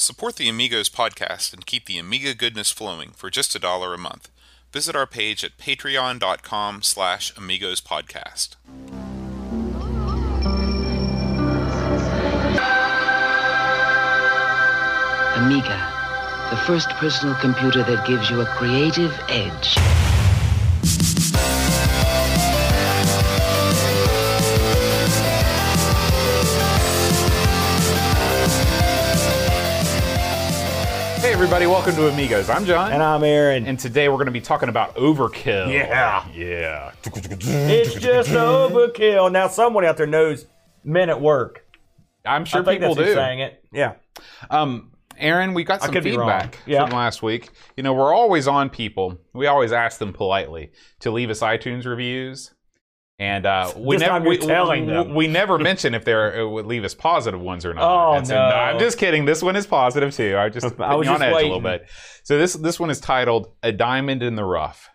Support the Amigos podcast and keep the Amiga goodness flowing for just $1 a month. Visit our page at patreon.com/AmigosPodcast. Amiga, the first personal computer that gives you a creative edge. Hey everybody, welcome to Amigos. I'm John. And I'm Aaron. And today we're going to be talking about Overkill. Yeah. It's just Overkill. Now someone out there knows men at work. I'm sure people do. I think that's who's saying it. Yeah. Aaron, we got some feedback from last week. You know, we're always on people. We always ask them politely to leave us iTunes reviews. And we never mention if they would leave us positive ones or not. Oh, so, no. I'm just kidding. This one is positive, too. I was just on edge a little bit. So this one is titled A Diamond in the Rough.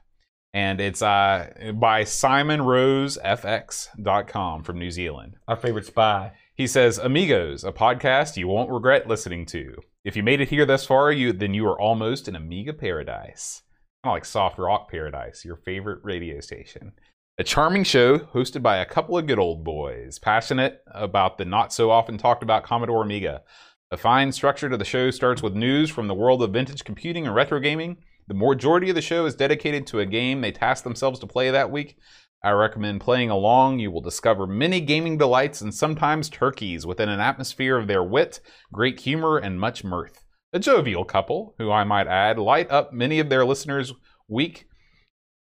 And it's by SimonRoseFX.com from New Zealand. Our favorite spy. He says, Amigos, a podcast you won't regret listening to. If you made it here thus far, then you are almost in Amiga paradise. Kind of like Soft Rock Paradise, your favorite radio station. A charming show hosted by a couple of good old boys, passionate about the not-so-often-talked-about Commodore Amiga. The fine structure to the show starts with news from the world of vintage computing and retro gaming. The majority of the show is dedicated to a game they tasked themselves to play that week. I recommend playing along. You will discover many gaming delights and sometimes turkeys within an atmosphere of their wit, great humor, and much mirth. A jovial couple, who I might add, light up many of their listeners'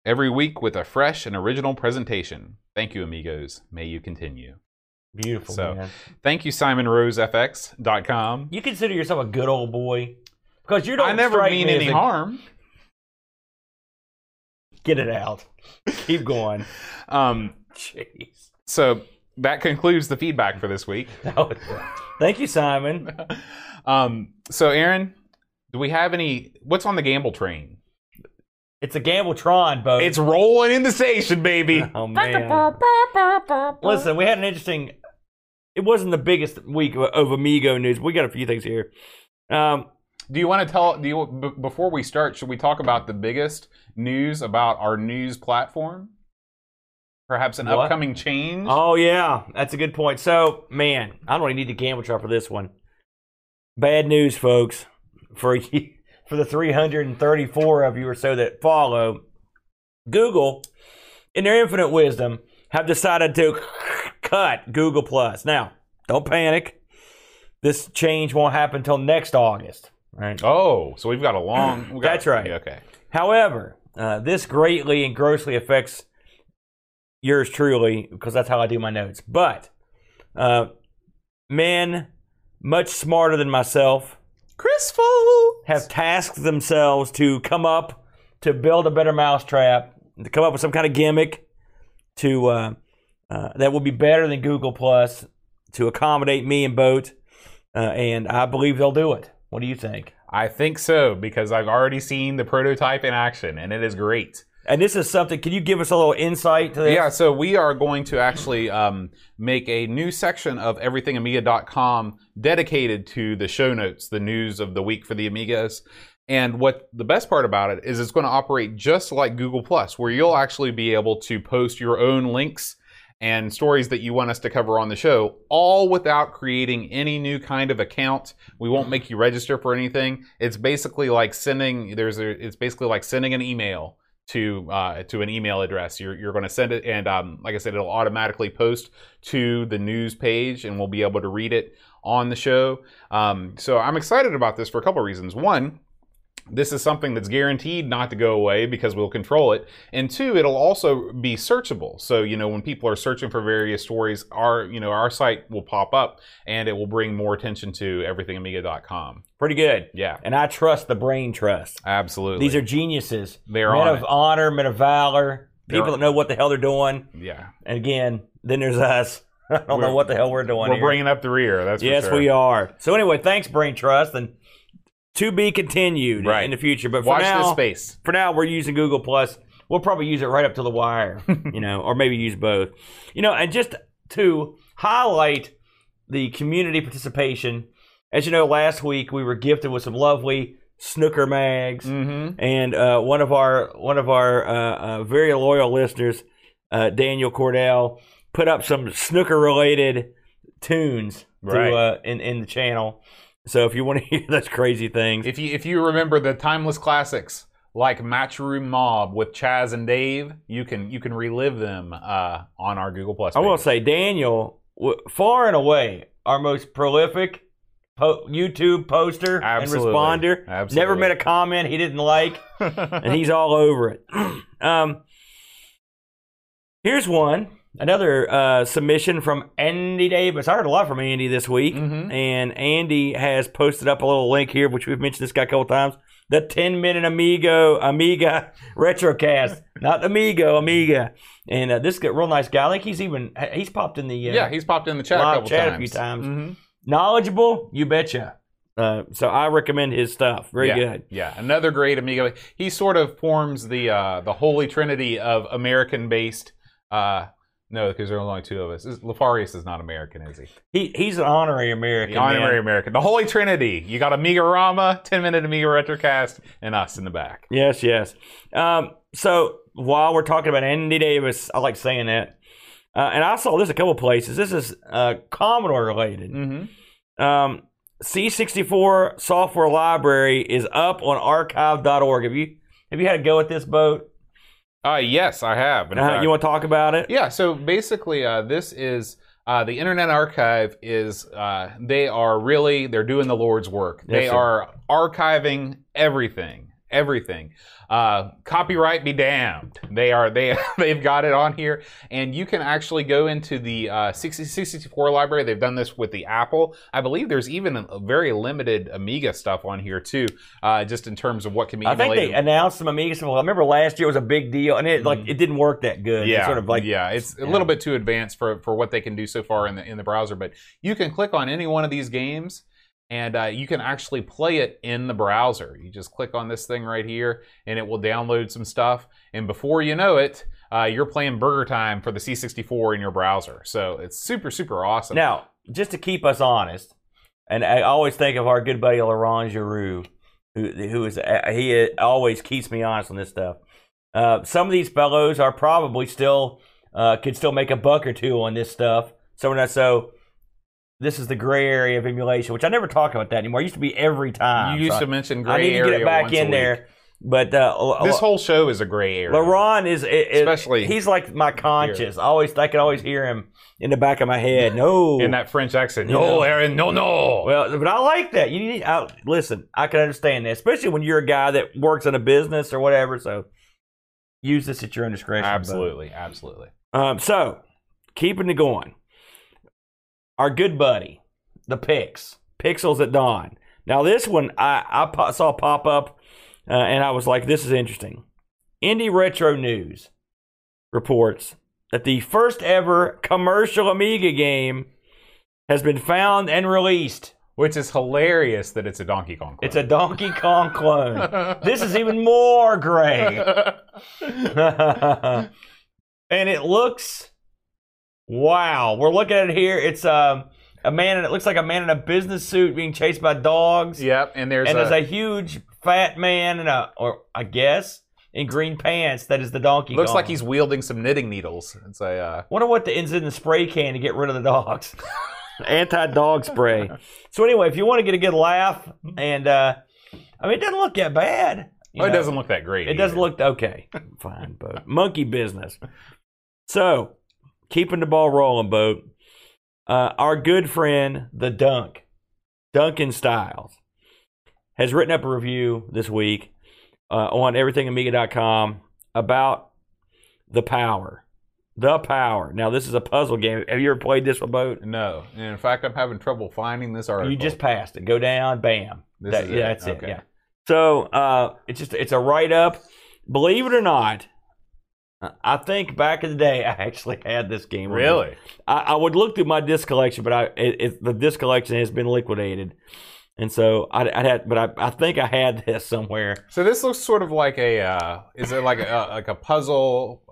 every week with a fresh and original presentation. Thank you, Amigos. May you continue. Beautiful, so, man. Thank you, SimonRoseFX.com. You consider yourself a good old boy? Because you don't I never mean me any harm. Get it out. Keep going. Jeez. So that concludes the feedback for this week. Thank you, Simon. So, Aaron, do we have any? What's on the gamble train? It's a Gambletron boat. It's rolling in the station, baby. Oh man! Listen, we had an interesting. It wasn't the biggest week of Amigo news. We got a few things here. Do you want to tell? Before we start, should we talk about the biggest news about our news platform? Perhaps an upcoming change. Oh yeah, that's a good point. So man, I don't really need to Gambletron for this one. Bad news, folks, for the 334 of you or so that follow. Google, in their infinite wisdom, have decided to cut Google+. Now, don't panic. This change won't happen until next August. Right. Oh, so we've got a long... That's right. Okay. However, this greatly and grossly affects yours truly, because that's how I do my notes. But, men much smarter than myself, Chris Foles, have tasked themselves to come up, to build a better mousetrap, to come up with some kind of gimmick to that will be better than Google+, to accommodate me and Boat, and I believe they'll do it. What do you think? I think so, because I've already seen the prototype in action, and it is great. And this is something, can you give us a little insight to this? Yeah, so we are going to actually make a new section of everythingamiga.com dedicated to the show notes, the news of the week for the Amigas. And what the best part about it is it's going to operate just like Google+, where you'll actually be able to post your own links and stories that you want us to cover on the show, all without creating any new kind of account. We won't make you register for anything. It's basically like sending an email to an email address. You're going to send it, and like I said, it'll automatically post to the news page, and we'll be able to read it on the show. So I'm excited about this for a couple of reasons. One, this is something that's guaranteed not to go away because we'll control it. And two, it'll also be searchable. So, you know, when people are searching for various stories, our site will pop up and it will bring more attention to everythingamiga.com. Pretty good. Yeah. And I trust the brain trust. Absolutely. These are geniuses. They're men of honor, men of valor, people that know what the hell they're doing. Yeah. And again, then there's us. I don't know what the hell we're doing. We're bringing up the rear. That's for sure. Yes, we are. So anyway, thanks, brain trust. And to be continued in the future, but for now we're using Google+. We'll probably use it right up to the wire, or maybe use both. And just to highlight the community participation As you know, last week we were gifted with some lovely snooker mags, and one of our very loyal listeners, Daniel Cordell, put up some snooker-related tunes in the channel. So if you want to hear those crazy things, if you remember the timeless classics like Matchroom Mob with Chaz and Dave, you can relive them on our Google Plus. I will say, Daniel, far and away, our most prolific YouTube poster and responder. Absolutely. Never made a comment he didn't like, and he's all over it. Here's one. Another submission from Andy Davis. I heard a lot from Andy this week, and Andy has posted up a little link here, which we've mentioned this guy a couple times. The 10-minute Amiga Retrocast, not Amiga. And this is a real nice guy. I think he's popped in the he's popped in the chat a couple times. A few times. Knowledgeable, you betcha. So I recommend his stuff. Very good. Yeah, another great Amiga. He sort of forms the holy trinity of American-based. No, because there are only two of us. Lafarius is not American, is he? He's an honorary American. The Holy Trinity. You got Amigarama, 10-minute Amiga Retrocast, and us in the back. Yes, yes. So while we're talking about Andy Davis, I like saying that. And I saw this a couple places. This is Commodore related. C64 software library is up on archive.org. Have you had a go at this, Boat? Yes, I have. You want to talk about it? Yeah, so basically this is, the Internet Archive is, they're doing the Lord's work. Yes, they are archiving everything. Copyright be damned. They've got it on here, and you can actually go into the 64 library. They've done this with the Apple. I believe there's even a very limited Amiga stuff on here too, just in terms of what can be emulated. I think they announced some Amiga stuff. I remember last year was a big deal, and it didn't work that good. Yeah, it's a little bit too advanced for what they can do so far in the browser. But you can click on any one of these games. And you can actually play it in the browser. You just click on this thing right here, and it will download some stuff. And before you know it, you're playing Burger Time for the C64 in your browser. So it's super, super awesome. Now, just to keep us honest, and I always think of our good buddy Laurent Giroux, who always keeps me honest on this stuff. Some of these fellows are probably could still make a buck or two on this stuff. So we're not so. This is the gray area of emulation, which I never talk about that anymore. It used to be every time. You used to mention gray area. I need to get it back in there. But this whole show is a gray area. Laurent especially. He's like my conscience. I can always hear him in the back of my head. No, in that French accent. No, Aaron. No. Well, but I like that. Listen, I can understand that, especially when you're a guy that works in a business or whatever. So use this at your own discretion. Absolutely. So keeping it going. Our good buddy, the Pixels at Dawn. Now this one I saw pop up, and I was like, this is interesting. Indie Retro News reports that the first ever commercial Amiga game has been found and released. Which is hilarious that it's a Donkey Kong clone. This is even more gray. And it looks... Wow, we're looking at it here. It's it looks like a man in a business suit being chased by dogs. Yep, and there's a huge fat man in green pants that is the Donkey Kong. Looks like he's wielding some knitting needles. It's a wonder what is in the spray can to get rid of the dogs. Anti-dog spray. So anyway, if you want to get a good laugh, and it doesn't look that bad. It doesn't look that great. It doesn't look okay. Fine, but monkey business. So. Keeping the ball rolling, Boat. Our good friend, the Duncan Styles, has written up a review this week on everythingamiga.com about The Power. Now, this is a puzzle game. Have you ever played this one, Boat? No. And in fact, I'm having trouble finding this article. You just passed it. Go down, bam. That's it. Yeah. So it's a write-up. Believe it or not, I think back in the day, I actually had this game. Really? I would look through my disc collection, but the disc collection has been liquidated. And so I think I had this somewhere. So this looks sort of like a, is it like a puzzle,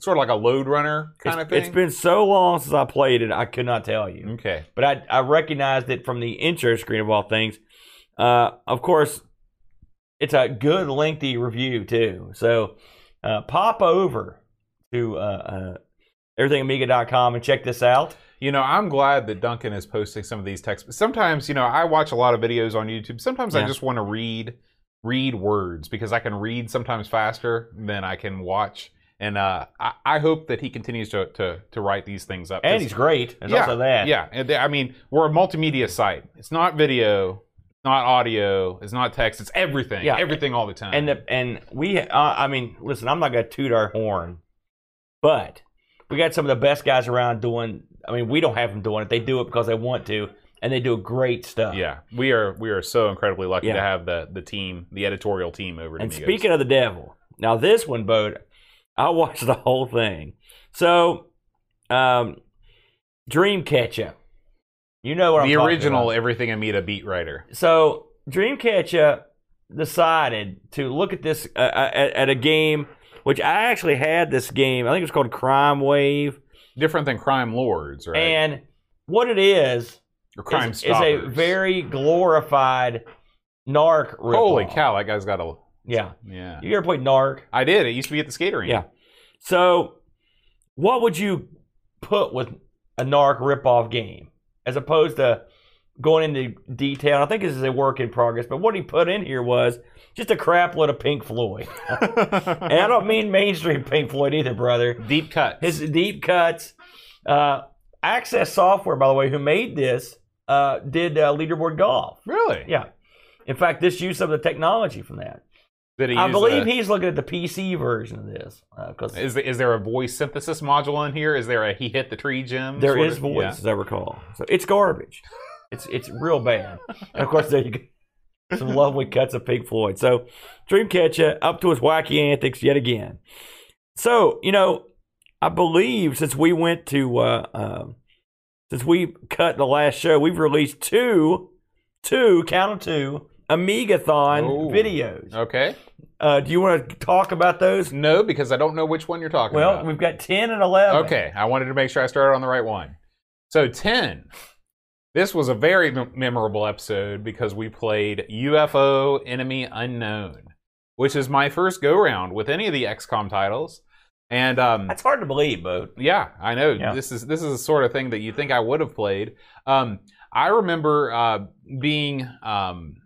sort of like a Load Runner kind of thing? It's been so long since I played it, I could not tell you. Okay. But I recognized it from the intro screen of all things. Of course, it's a good lengthy review too. So pop over to everythingamiga.com and check this out. You know, I'm glad that Duncan is posting some of these texts. Sometimes, you know, I watch a lot of videos on YouTube. Sometimes I just want to read words because I can read sometimes faster than I can watch. And I hope that he continues to write these things up. And he's great. There's also that. Yeah. And I mean, we're a multimedia site. It's not video, not audio, it's not text, it's everything. Yeah. Everything all the time. And I mean, listen, I'm not going to toot our horn, but we got some of the best guys around doing. I mean, we don't have them doing it. They do it because they want to, and they do great stuff. Yeah, we are so incredibly lucky to have the team, the editorial team over at Amigos. And speaking of the devil, now this one, Bo, I watched the whole thing. So, Dreamcatcher. You know what I'm talking about. The original Everything Amiga beat writer. So, Dreamcatcher decided to look at this, at a game, which I actually had this game. I think it was called Crime Wave. Different than Crime Lords, right? And what it is, is a very glorified NARC ripoff. Holy cow, that guy's got a... Yeah. You ever played NARC? I did. It used to be at the skater rink. Yeah. So, what would you put with a NARC ripoff game? As opposed to going into detail, I think this is a work in progress, but what he put in here was just a crap load of Pink Floyd. And I don't mean mainstream Pink Floyd either, brother. Deep cuts. His deep cuts. Access Software, by the way, who made this, did Leaderboard Golf. Really? Yeah. In fact, this used some of the technology from that. I believe he's looking at the PC version of this. Is there a voice synthesis module in here? Is there a he hit the tree gem? There is voice, as I recall. So it's garbage. It's real bad. And of course, there you go. Some lovely cuts of Pink Floyd. So Dreamcatcher up to his wacky antics yet again. So, you know, I believe since we went to, since we cut the last show, we've released two Amigathon videos. Okay. Do you want to talk about those? No, because I don't know which one you're talking about. Well, we've got 10 and 11. Okay. I wanted to make sure I started on the right one. So 10. This was a very memorable episode because we played UFO Enemy Unknown, which is my first go-round with any of the XCOM titles. And that's hard to believe, Bo. Yeah, I know. Yeah. This is the sort of thing that you think I would have played. I remember being on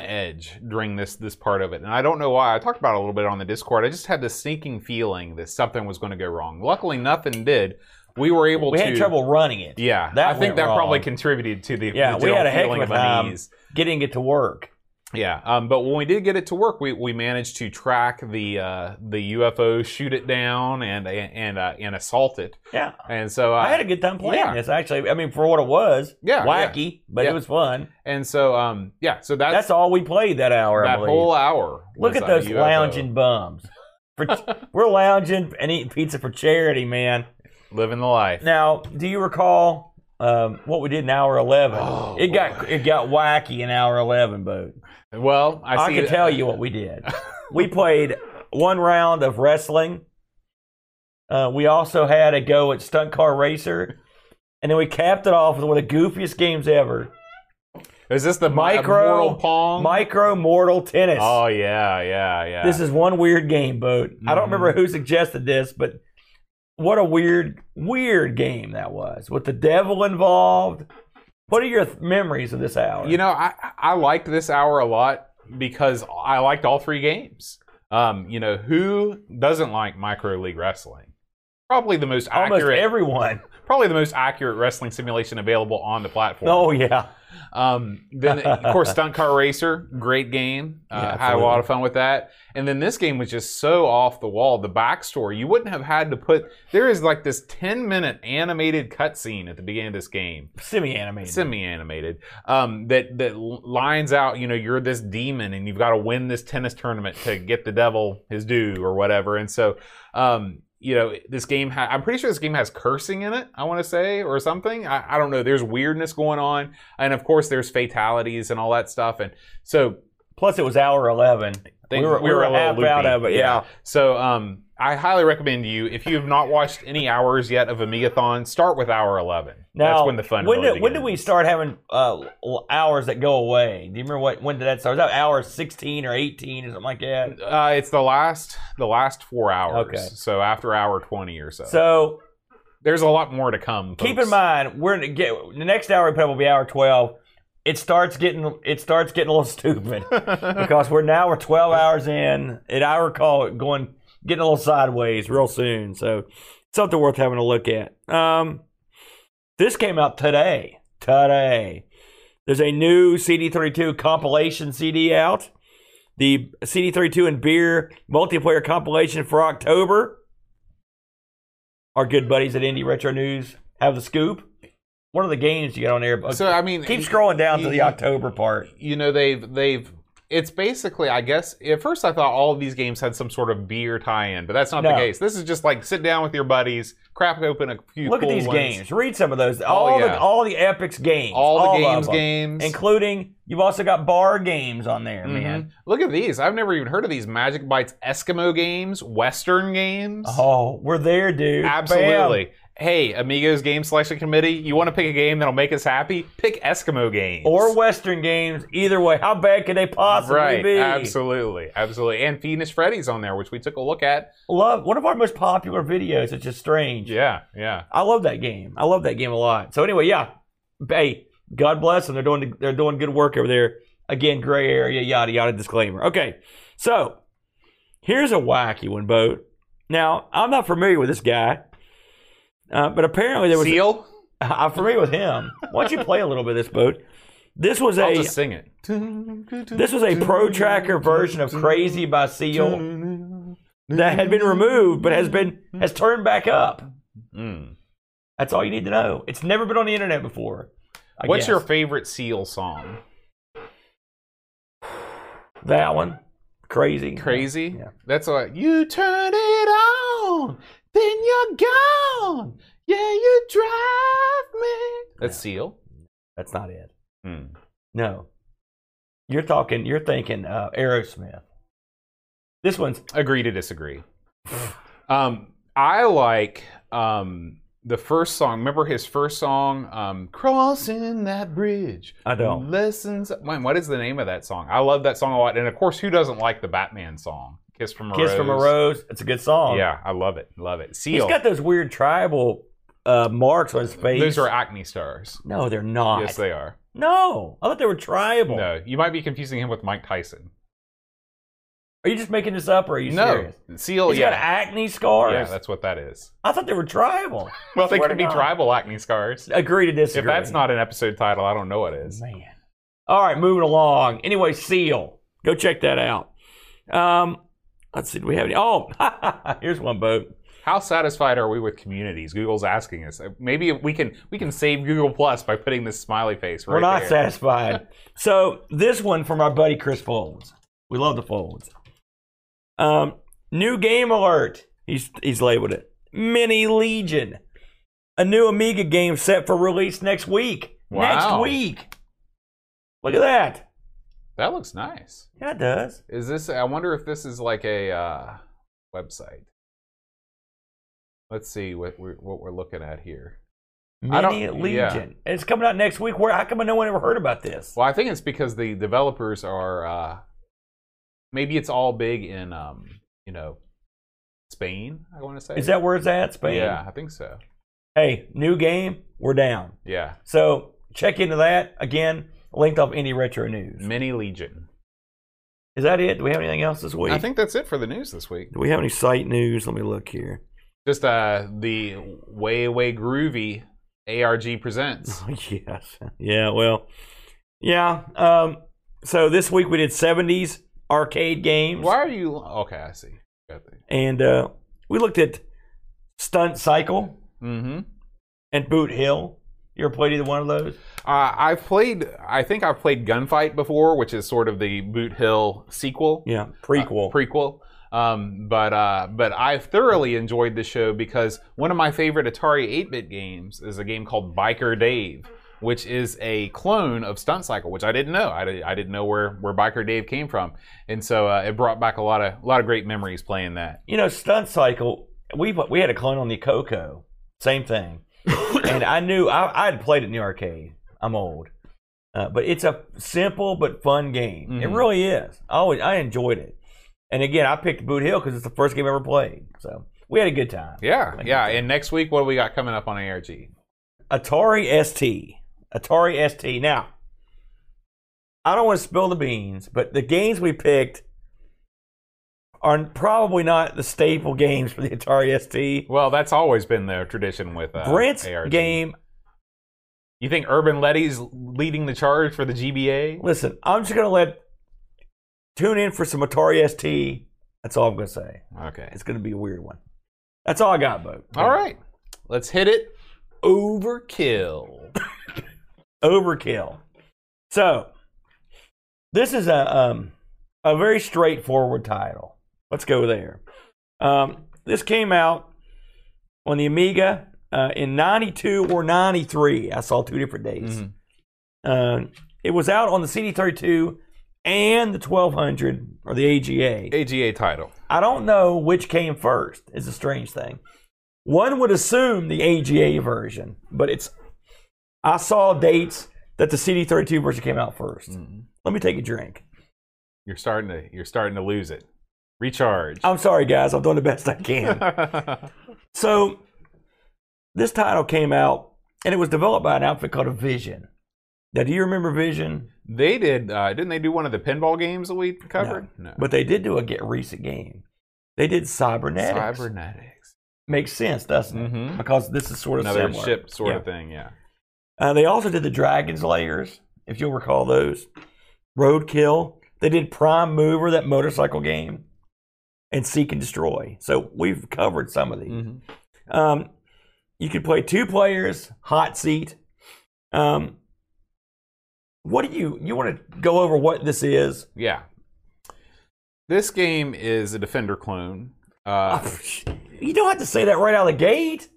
edge during this part of it, and I don't know why. I talked about it a little bit on the Discord. I just had this sinking feeling that something was going to go wrong. Luckily, nothing did. We were able to... We had trouble running it. Yeah. I think that probably contributed to the general feeling of unease. Yeah, we had a heck of a time getting it to work. Yeah, but when we did get it to work, we managed to track the UFO, shoot it down, and assault it. Yeah. And so... I had a good time playing this, actually. I mean, for what it was. Yeah. Wacky, but it was fun. And so, so that's all we played that hour, I believe. That whole hour. Look at those lounging bums. We're lounging and eating pizza for charity, man. Living the life. Now, do you recall what we did in hour 11? Oh, it got wacky in hour 11, Bo. Well, I can tell you what we did. We played one round of wrestling. We also had a go at Stunt Car Racer, and then we capped it off with one of the goofiest games ever. Is this the Mortal Pong? Micro Mortal Tennis. Oh yeah. This is one weird game, Bo. Mm-hmm. I don't remember who suggested this, but. What a weird game that was, with the devil involved. What are your memories of this hour? You know, I liked this hour a lot because I liked all three games. You know, who doesn't like Micro League Wrestling? Probably the most accurate... Almost everyone. Probably the most accurate wrestling simulation available on the platform. Oh, yeah. Then, of course, Stunt Car Racer, great game. Had a lot of fun with that. And then this game was just so off the wall. The backstory, you wouldn't have had to put... There is like this 10-minute animated cutscene at the beginning of this game. Semi-animated. That lines out, you know, you're this demon and you've got to win this tennis tournament to get the devil his due or whatever. And so... you know, this game, I'm pretty sure this game has cursing in it, I want to say, or something. I don't know. There's weirdness going on. And of course, there's fatalities and all that stuff. And so, plus, it was hour 11. We were a half out of it. Yeah. So, I highly recommend you, if you have not watched any hours yet of Amigathon, start with hour 11. Now, that's when the fun really begins. When did we start having hours that go away? Do you remember when did that start? Was that hour 16 or 18 or something like that? It's the last 4 hours. Okay. So after hour 20 or so. So there's a lot more to come, folks. Keep in mind, the next hour we will be hour 12. It starts getting a little stupid because we're 12 hours in, and I recall it getting a little sideways real soon. So something worth having a look at. This came out today. There's a new CD32 compilation CD out. The CD32 and Beer multiplayer compilation for October. Our good buddies at Indie Retro News have the scoop. One of the games you get on there. So I mean, keep scrolling down to the October part. You know, they've it's basically, I guess, at first I thought all of these games had some sort of beer tie-in, but that's not the case. This is just like sit down with your buddies, crack open a few Look cool at these ones. Games. Read some of those. All the Epic's games. All the games. Including, you've also got bar games on there, man. Look at these. I've never even heard of these. Magic Bites, Eskimo Games, Western Games. Oh, we're there, dude. Absolutely. Bam. Hey, Amigos Game Selection Committee, you want to pick a game that'll make us happy? Pick Eskimo Games. Or Western Games, either way. How bad could they possibly be? Absolutely, absolutely. And Fiendish Freddy's on there, which we took a look at. Love, one of our most popular videos. It's just strange. Yeah, yeah. I love that game. I love that game a lot. So anyway, yeah. Hey, God bless them. They're doing good work over there. Again, gray area, yada, yada, disclaimer. Okay, so here's a wacky one, Boat. Now, I'm not familiar with this guy. But apparently there was Seal. I'm familiar with him. Why don't you play a little bit of this, Boat? I'll just sing it. This was a Pro Tracker version of Crazy by Seal that had been removed, but has turned back up. That's all you need to know. It's never been on the internet before. What's your favorite Seal song? That one, Crazy. Yeah. That's all. You turn it on. Then you're gone. Yeah, you drive me. That's Seal. That's not it. No. You're thinking Aerosmith. This one's Agree to Disagree. I like the first song. Remember his first song? Crossing That Bridge. I don't. Lessons. Man, what is the name of that song? I love that song a lot. And of course, who doesn't like the Batman song? Kiss from a Rose. It's a good song. Yeah, I love it. Seal. He's got those weird tribal marks on his face. Those are acne stars. No, they're not. Yes, they are. No, I thought they were tribal. No, you might be confusing him with Mike Tyson. Are you just making this up, or are you serious? Seal, he's got acne scars. Yeah, that's what that is. I thought they were tribal. Well, they could be tribal acne scars. Agree to disagree. If that's not an episode title, I don't know what is. Man. All right, moving along. Anyway, Seal. Go check that out. Let's see, do we have any? Oh, here's one, Boat. How satisfied are we with communities? Google's asking us. Maybe we can save Google+ by putting this smiley face right there. We're not satisfied. So this one from our buddy Chris Foles. We love the Foles. New game alert. He's labeled it. Mini Legion. A new Amiga game set for release next week. Wow. Next week. Look at that. That looks nice. Yeah, it does. Is this? I wonder if this is like a website. Let's see what we're looking at here. Mini Legion. Yeah. It's coming out next week. How come no one ever heard about this? Well, I think it's because the developers are. Maybe it's all big in Spain. I want to say. Is that where it's at? Spain. Yeah, I think so. Hey, new game. We're down. Yeah. So check into that again. Linked up Indie Retro News. Mini Legion. Is that it? Do we have anything else this week? I think that's it for the news this week. Do we have any site news? Let me look here. Just the way groovy ARG presents. Oh, yes. Yeah, well. Yeah. So this week we did 70s arcade games. Why are you... Okay, I see. And we looked at Stunt Cycle and Boot Hill. You ever played either one of those? I've played Gunfight before, which is sort of the Boot Hill sequel. Yeah, prequel. But I thoroughly enjoyed the show because one of my favorite Atari 8-bit games is a game called Biker Dave, which is a clone of Stunt Cycle, which I didn't know. I didn't know where Biker Dave came from. And so it brought back a lot of great memories playing that. You know, Stunt Cycle, we had a clone on the Coco. Same thing. And I knew, I had played it in the arcade. I'm old. But it's a simple but fun game. Mm-hmm. It really is. I enjoyed it. And again, I picked Boot Hill because it's the first game I ever played. So we had a good time. Yeah, yeah. And next week, what do we got coming up on ARG? Atari ST. Atari ST. Now, I don't want to spill the beans, but the games we picked are probably not the staple games for the Atari ST. Well, that's always been the tradition with Brent's ARG. Game. You think Urban Letty's leading the charge for the GBA? Listen, I'm just going to tune in for some Atari ST. That's all I'm going to say. Okay. It's going to be a weird one. That's all I got, Bo. All right. Let's hit it. Overkill. Overkill. So, this is a very straightforward title. Let's go there. This came out on the Amiga in 92 or 93. I saw two different dates. Mm-hmm. It was out on the CD32 and the 1200 or the AGA. AGA title. I don't know which came first. It's a strange thing. One would assume the AGA version, but it's. I saw dates that the CD32 version came out first. Mm-hmm. Let me take a drink. You're starting to lose it. Recharge. I'm sorry, guys. I'm doing the best I can. So, this title came out, and it was developed by an outfit called Vision. Now, do you remember Vision? They did. Didn't they do one of the pinball games that we covered? No. But they did do a recent game. They did Cybernetics. Makes sense, doesn't it? Mm-hmm. Because this is sort of another similar. Ship sort of thing, yeah. They also did the Dragon's Layers, if you'll recall those. Roadkill. They did Prime Mover, that motorcycle game, and Seek and Destroy. So we've covered some of these. Mm-hmm. You could play 2 players, hot seat. What do you want to go over what this is? Yeah. This game is a Defender clone. You don't have to say that right out of the gate.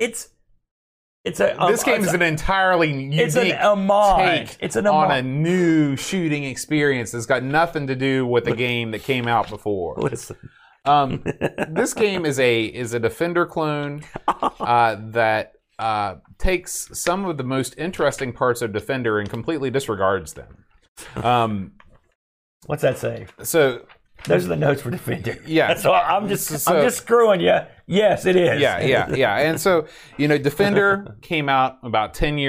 This game is an entirely unique take on a new shooting experience. It's got nothing to do with the game that came out before. Listen, this game is a Defender clone that takes some of the most interesting parts of Defender and completely disregards them. What's that say? So. Those are the notes for Defender. Yeah. So I'm just screwing you. Yes, it is. Yeah. And so, Defender came out about 11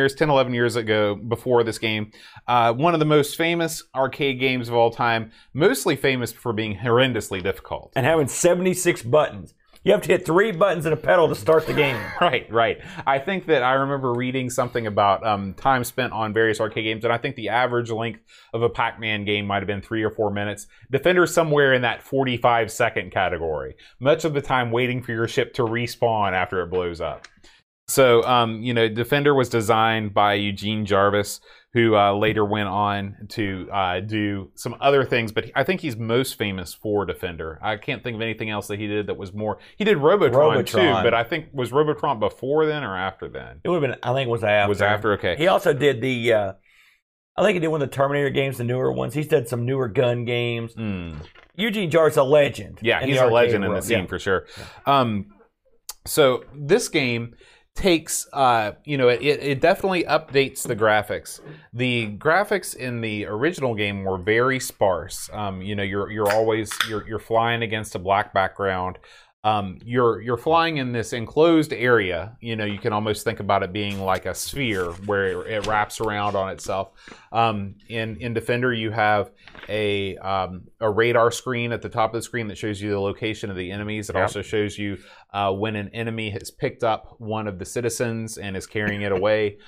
years ago before this game. One of the most famous arcade games of all time, mostly famous for being horrendously difficult. And having 76 buttons. You have to hit 3 buttons and a pedal to start the game. Right. I think that I remember reading something about time spent on various arcade games, and I think the average length of a Pac-Man game might have been 3 or 4 minutes. Defender somewhere in that 45-second category. Much of the time waiting for your ship to respawn after it blows up. So, Defender was designed by Eugene Jarvis, who later went on to do some other things, but I think he's most famous for Defender. I can't think of anything else that he did that was more. He did Robotron too, but I think, was Robotron before then or after then? It would have been, I think it was after. Was after, okay. He also did I think he did one of the Terminator games, the newer ones. He's did some newer gun games. Mm. Eugene Jarvis, a legend. Yeah, he's a legend in the scene for sure. Yeah. So this game takes, it definitely updates the graphics. The graphics in the original game were very sparse. You're always you're flying against a black background. You're flying in this enclosed area. You can almost think about it being like a sphere where it wraps around on itself. In Defender, you have a radar screen at the top of the screen that shows you the location of the enemies. It also shows you when an enemy has picked up one of the citizens and is carrying it away.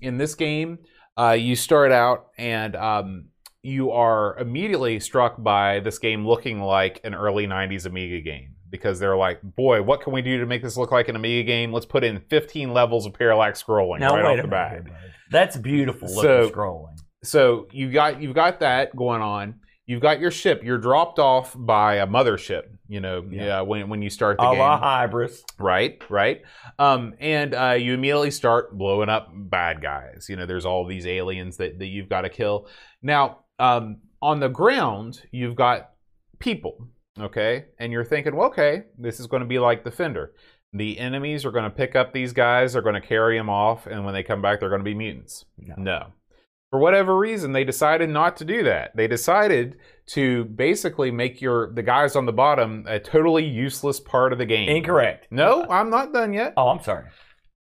In this game, you start out and you are immediately struck by this game looking like an early 90s Amiga game. Because they're like, boy, what can we do to make this look like an Amiga game? Let's put in 15 levels of parallax scrolling off the bat. That's beautiful looking scrolling. So you've got that going on. You've got your ship. You're dropped off by a mothership, you know, when you start the game. A la Hybris. Right, right. And you immediately start blowing up bad guys. You know, there's all these aliens that you've got to kill. Now, on the ground, you've got people, okay? And you're thinking, well, okay, this is going to be like the Fender. The enemies are going to pick up these guys. They're going to carry them off. And when they come back, they're going to be mutants. No. For whatever reason, they decided not to do that. They decided to basically make the guys on the bottom a totally useless part of the game. Incorrect. No, I'm not done yet. Oh, I'm sorry.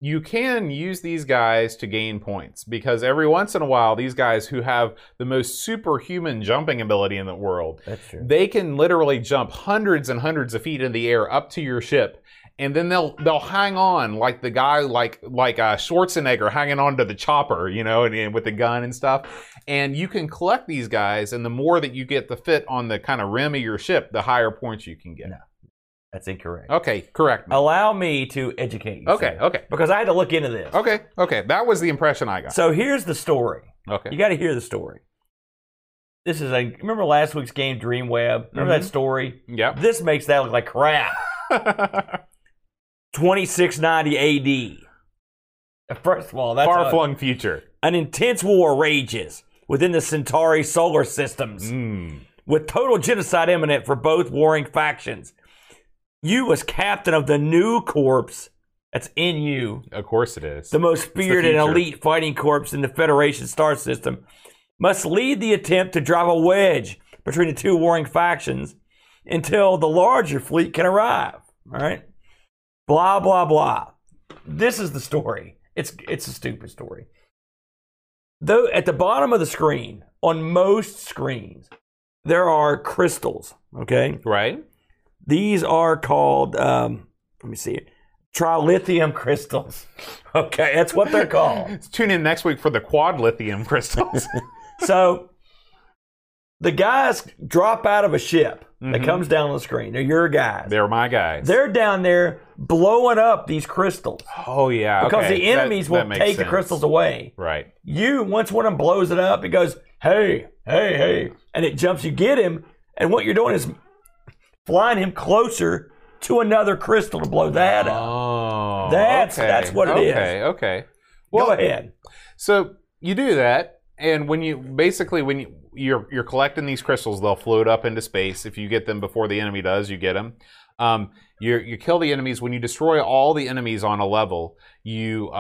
You can use these guys to gain points because every once in a while, these guys who have the most superhuman jumping ability in the world, they can literally jump hundreds and hundreds of feet in the air up to your ship. And then they'll hang on like the guy like Schwarzenegger hanging on to the chopper, you know, and with the gun and stuff. And you can collect these guys, and the more that you get the fit on the kind of rim of your ship, the higher points you can get. No, that's incorrect. Okay, correct me. Allow me to educate you. Okay, okay. Because I had to look into this. Okay, okay. That was the impression I got. So here's the story. Okay. You got to hear the story. This is remember last week's game, Dreamweb? Remember that story? Yeah. This makes that look like crap. 2690 AD. First of all, that's far-flung future. An intense war rages within the Centauri solar systems, with total genocide imminent for both warring factions. You, as captain of the new corps, that's NU. Of course it is. The most feared and elite fighting corps in the Federation star system, must lead the attempt to drive a wedge between the two warring factions until the larger fleet can arrive. All right? Blah, blah, blah. This is the story. It's a stupid story. Though at the bottom of the screen, on most screens, there are crystals, okay? Right. These are called, let me see, trilithium crystals. Okay, that's what they're called. Let's tune in next week for the quadlithium crystals. So the guys drop out of a ship that comes down on the screen. They're your guys. They're my guys. They're down there blowing up these crystals. Oh, yeah. Because the enemies will take the crystals away. Right. You, once one of them blows it up, it goes, hey, hey, hey. And it jumps. You get him. And what you're doing is flying him closer to another crystal to blow that up. Oh. That's what it is. Okay, okay. Well, go ahead. So you do that. And when you basically you're collecting these crystals, they'll float up into space. If you get them before the enemy does, you get them. You kill the enemies. When you destroy all the enemies on a level, you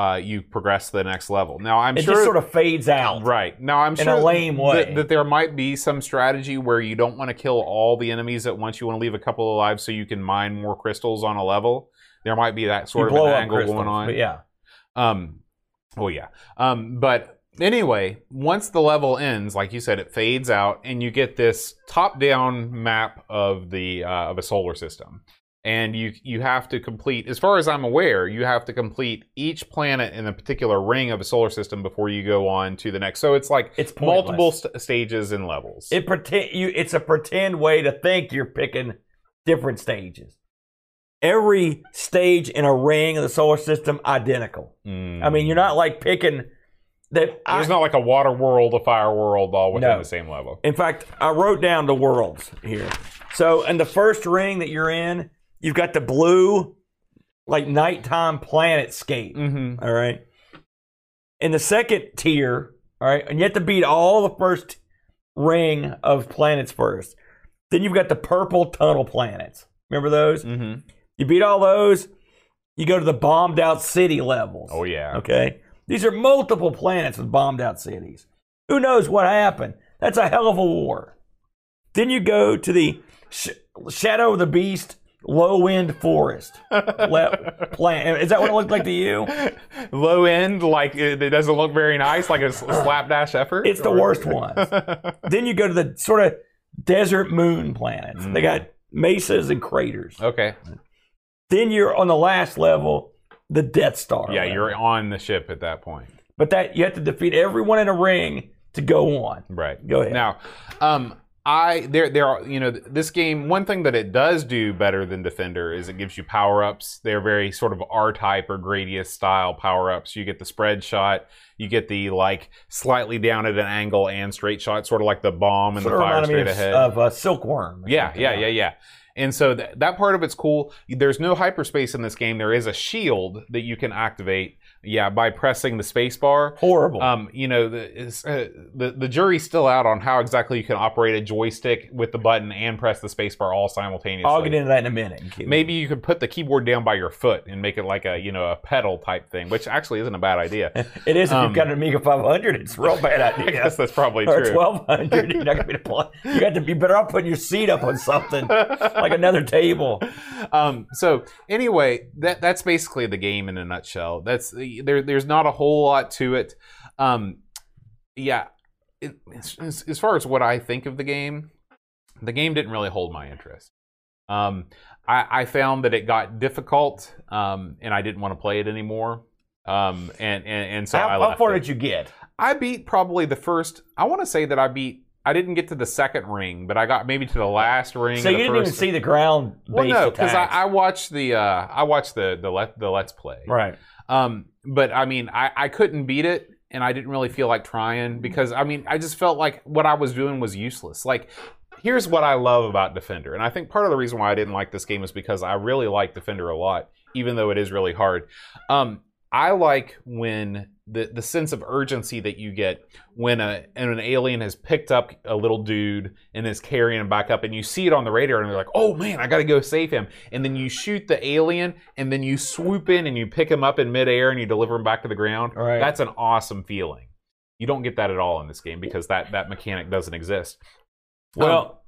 progress to the next level. Now I'm sure it just sort of fades out. Right. Now I'm sure in a lame way that there might be some strategy where you don't want to kill all the enemies at once. You want to leave a couple alive so you can mine more crystals on a level. There might be that sort of an angle going on. Yeah. But anyway, once the level ends, like you said, it fades out, and you get this top-down map of the of a solar system, and you have to complete. As far as I'm aware, you have to complete each planet in a particular ring of a solar system before you go on to the next. So it's like it's multiple stages and levels. It's a pretend way to think you're picking different stages. Every stage in a ring of the solar system identical. I mean, you're not like picking. There's not like a water world, a fire world, all within the same level. In fact, I wrote down the worlds here. So in the first ring that you're in, you've got the blue, like nighttime planetscape. All right. In the second tier, all right, and you have to beat all the first ring of planets first. Then you've got the purple tunnel planets. Remember those? You beat all those, you go to the bombed out city levels. Oh yeah. Okay. These are multiple planets with bombed out cities. Who knows what happened? That's a hell of a war. Then you go to the Shadow of the Beast low-end forest planet. Is that what it looked like to you? Low-end, like it doesn't look very nice, like a slapdash effort? It's the worst one. Then you go to the sort of desert moon planets. They got mesas and craters. Okay. Then you're on the last level. The Death Star. Yeah, right? You're on the ship at that point. But you have to defeat everyone in a ring to go on. Right. Go ahead. Now, This game, one thing that it does do better than Defender is it gives you power-ups. They're very sort of R-type or Gradius style power-ups. You get the spread shot, you get the like slightly down at an angle and straight shot, sort of like the bomb and the fire straight ahead. Of a Silkworm. Yeah. And so that part of it's cool. There's no hyperspace in this game. There is a shield that you can activate. Yeah, by pressing the space bar. Horrible. The jury's still out on how exactly you can operate a joystick with the button and press the space bar all simultaneously. I'll get into that in a minute. Maybe you could put the keyboard down by your foot and make it like a pedal type thing, which actually isn't a bad idea. It is. If you've got an Amiga 500, it's a real bad idea. I guess that's probably true. Or 1200, you're not gonna be able to play. You got to be better off putting your seat up on something like another table. So anyway, that's basically the game in a nutshell. There's not a whole lot to it. As far as what I think of the game didn't really hold my interest. I found that it got difficult, and I didn't want to play it anymore. So I left. How far did you get? I beat probably the first. I want to say that I didn't get to the second ring, but I got maybe to the last ring. So you didn't even see the ground-based attacks. Well, no, because I watched the Let's Play. Right. But I mean, I couldn't beat it, and I didn't really feel like trying because I mean, I just felt like what I was doing was useless. Like, here's what I love about Defender, and I think part of the reason why I didn't like this game is because I really like Defender a lot, even though it is really hard. I like when the sense of urgency that you get when an alien has picked up a little dude and is carrying him back up, and you see it on the radar, and they're like, oh man, I gotta go save him. And then you shoot the alien, and then you swoop in and you pick him up in midair and you deliver him back to the ground. Right. That's an awesome feeling. You don't get that at all in this game because that mechanic doesn't exist. Well,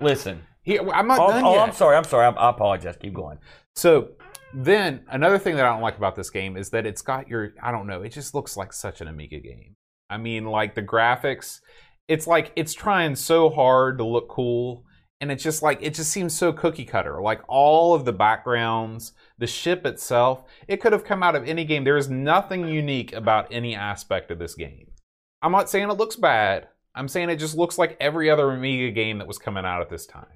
listen. I'm not done yet. I'm sorry. I apologize. Keep going. So then, another thing that I don't like about this game is that it's got I don't know, it just looks like such an Amiga game. I mean, like the graphics, it's like, it's trying so hard to look cool, and it's just like, it just seems so cookie cutter. Like all of the backgrounds, the ship itself, it could have come out of any game. There is nothing unique about any aspect of this game. I'm not saying it looks bad. I'm saying it just looks like every other Amiga game that was coming out at this time.